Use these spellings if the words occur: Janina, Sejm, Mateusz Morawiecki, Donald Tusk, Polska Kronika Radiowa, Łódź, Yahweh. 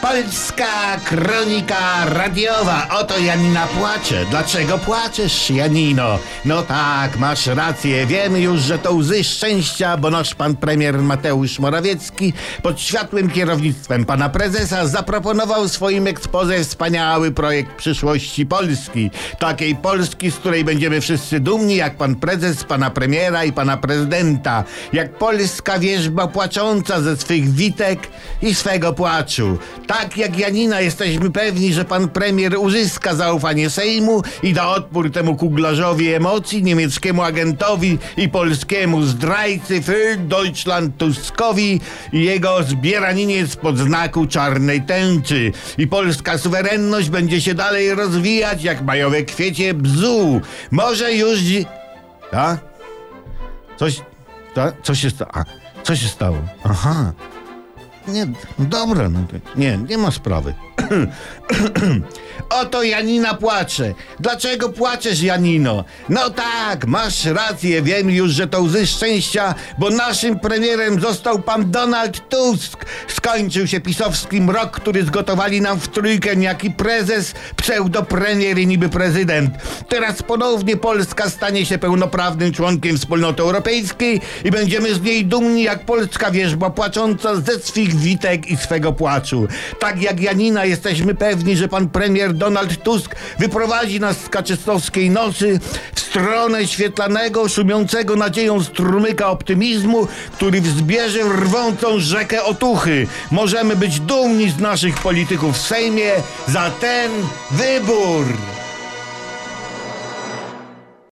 Polska Kronika Radiowa. Oto Janina płacze. Dlaczego płaczesz, Janino? No tak, masz rację. Wiem już, że to łzy szczęścia, bo nasz pan premier Mateusz Morawiecki pod światłym kierownictwem pana prezesa zaproponował w swoim ekspoze wspaniały projekt przyszłości Polski. Takiej Polski, z której będziemy wszyscy dumni, jak pan prezes, pana premiera i pana prezydenta. Jak polska wierzba płacząca ze swych witek i swego płaczu. Tak jak Janina jesteśmy pewni, że pan premier uzyska zaufanie Sejmu i da odpór temu kuglarzowi emocji, niemieckiemu agentowi i polskiemu zdrajcy für Deutschland Tuskowi i jego zbieraninie spod znaku czarnej tęczy. I polska suwerenność będzie się dalej rozwijać jak majowe kwiecie bzu. Może już... A? Coś... A? Co się stało? A, co się stało? Aha... Nie, dobra, no nie ma sprawy. Oto Janina płacze. Dlaczego płaczesz, Janino? No tak, masz rację, wiem już, że to łzy szczęścia, bo naszym premierem został pan Donald Tusk. Skończył się pisowski mrok, który zgotowali nam w trójkę niejaki prezes, pseudopremier i niby prezydent. Teraz ponownie Polska stanie się pełnoprawnym członkiem Wspólnoty Europejskiej i będziemy z niej dumni jak polska wierzba płacząca ze swych witek i swego płaczu. Tak jak Janina jesteśmy pewni, że pan premier Donald Tusk wyprowadzi nas z kaczystowskiej nocy w stronę świetlanego, szumiącego nadzieją strumyka optymizmu, który wzbierze rwącą rzekę otuchy. Możemy być dumni z naszych polityków w Sejmie za ten wybór.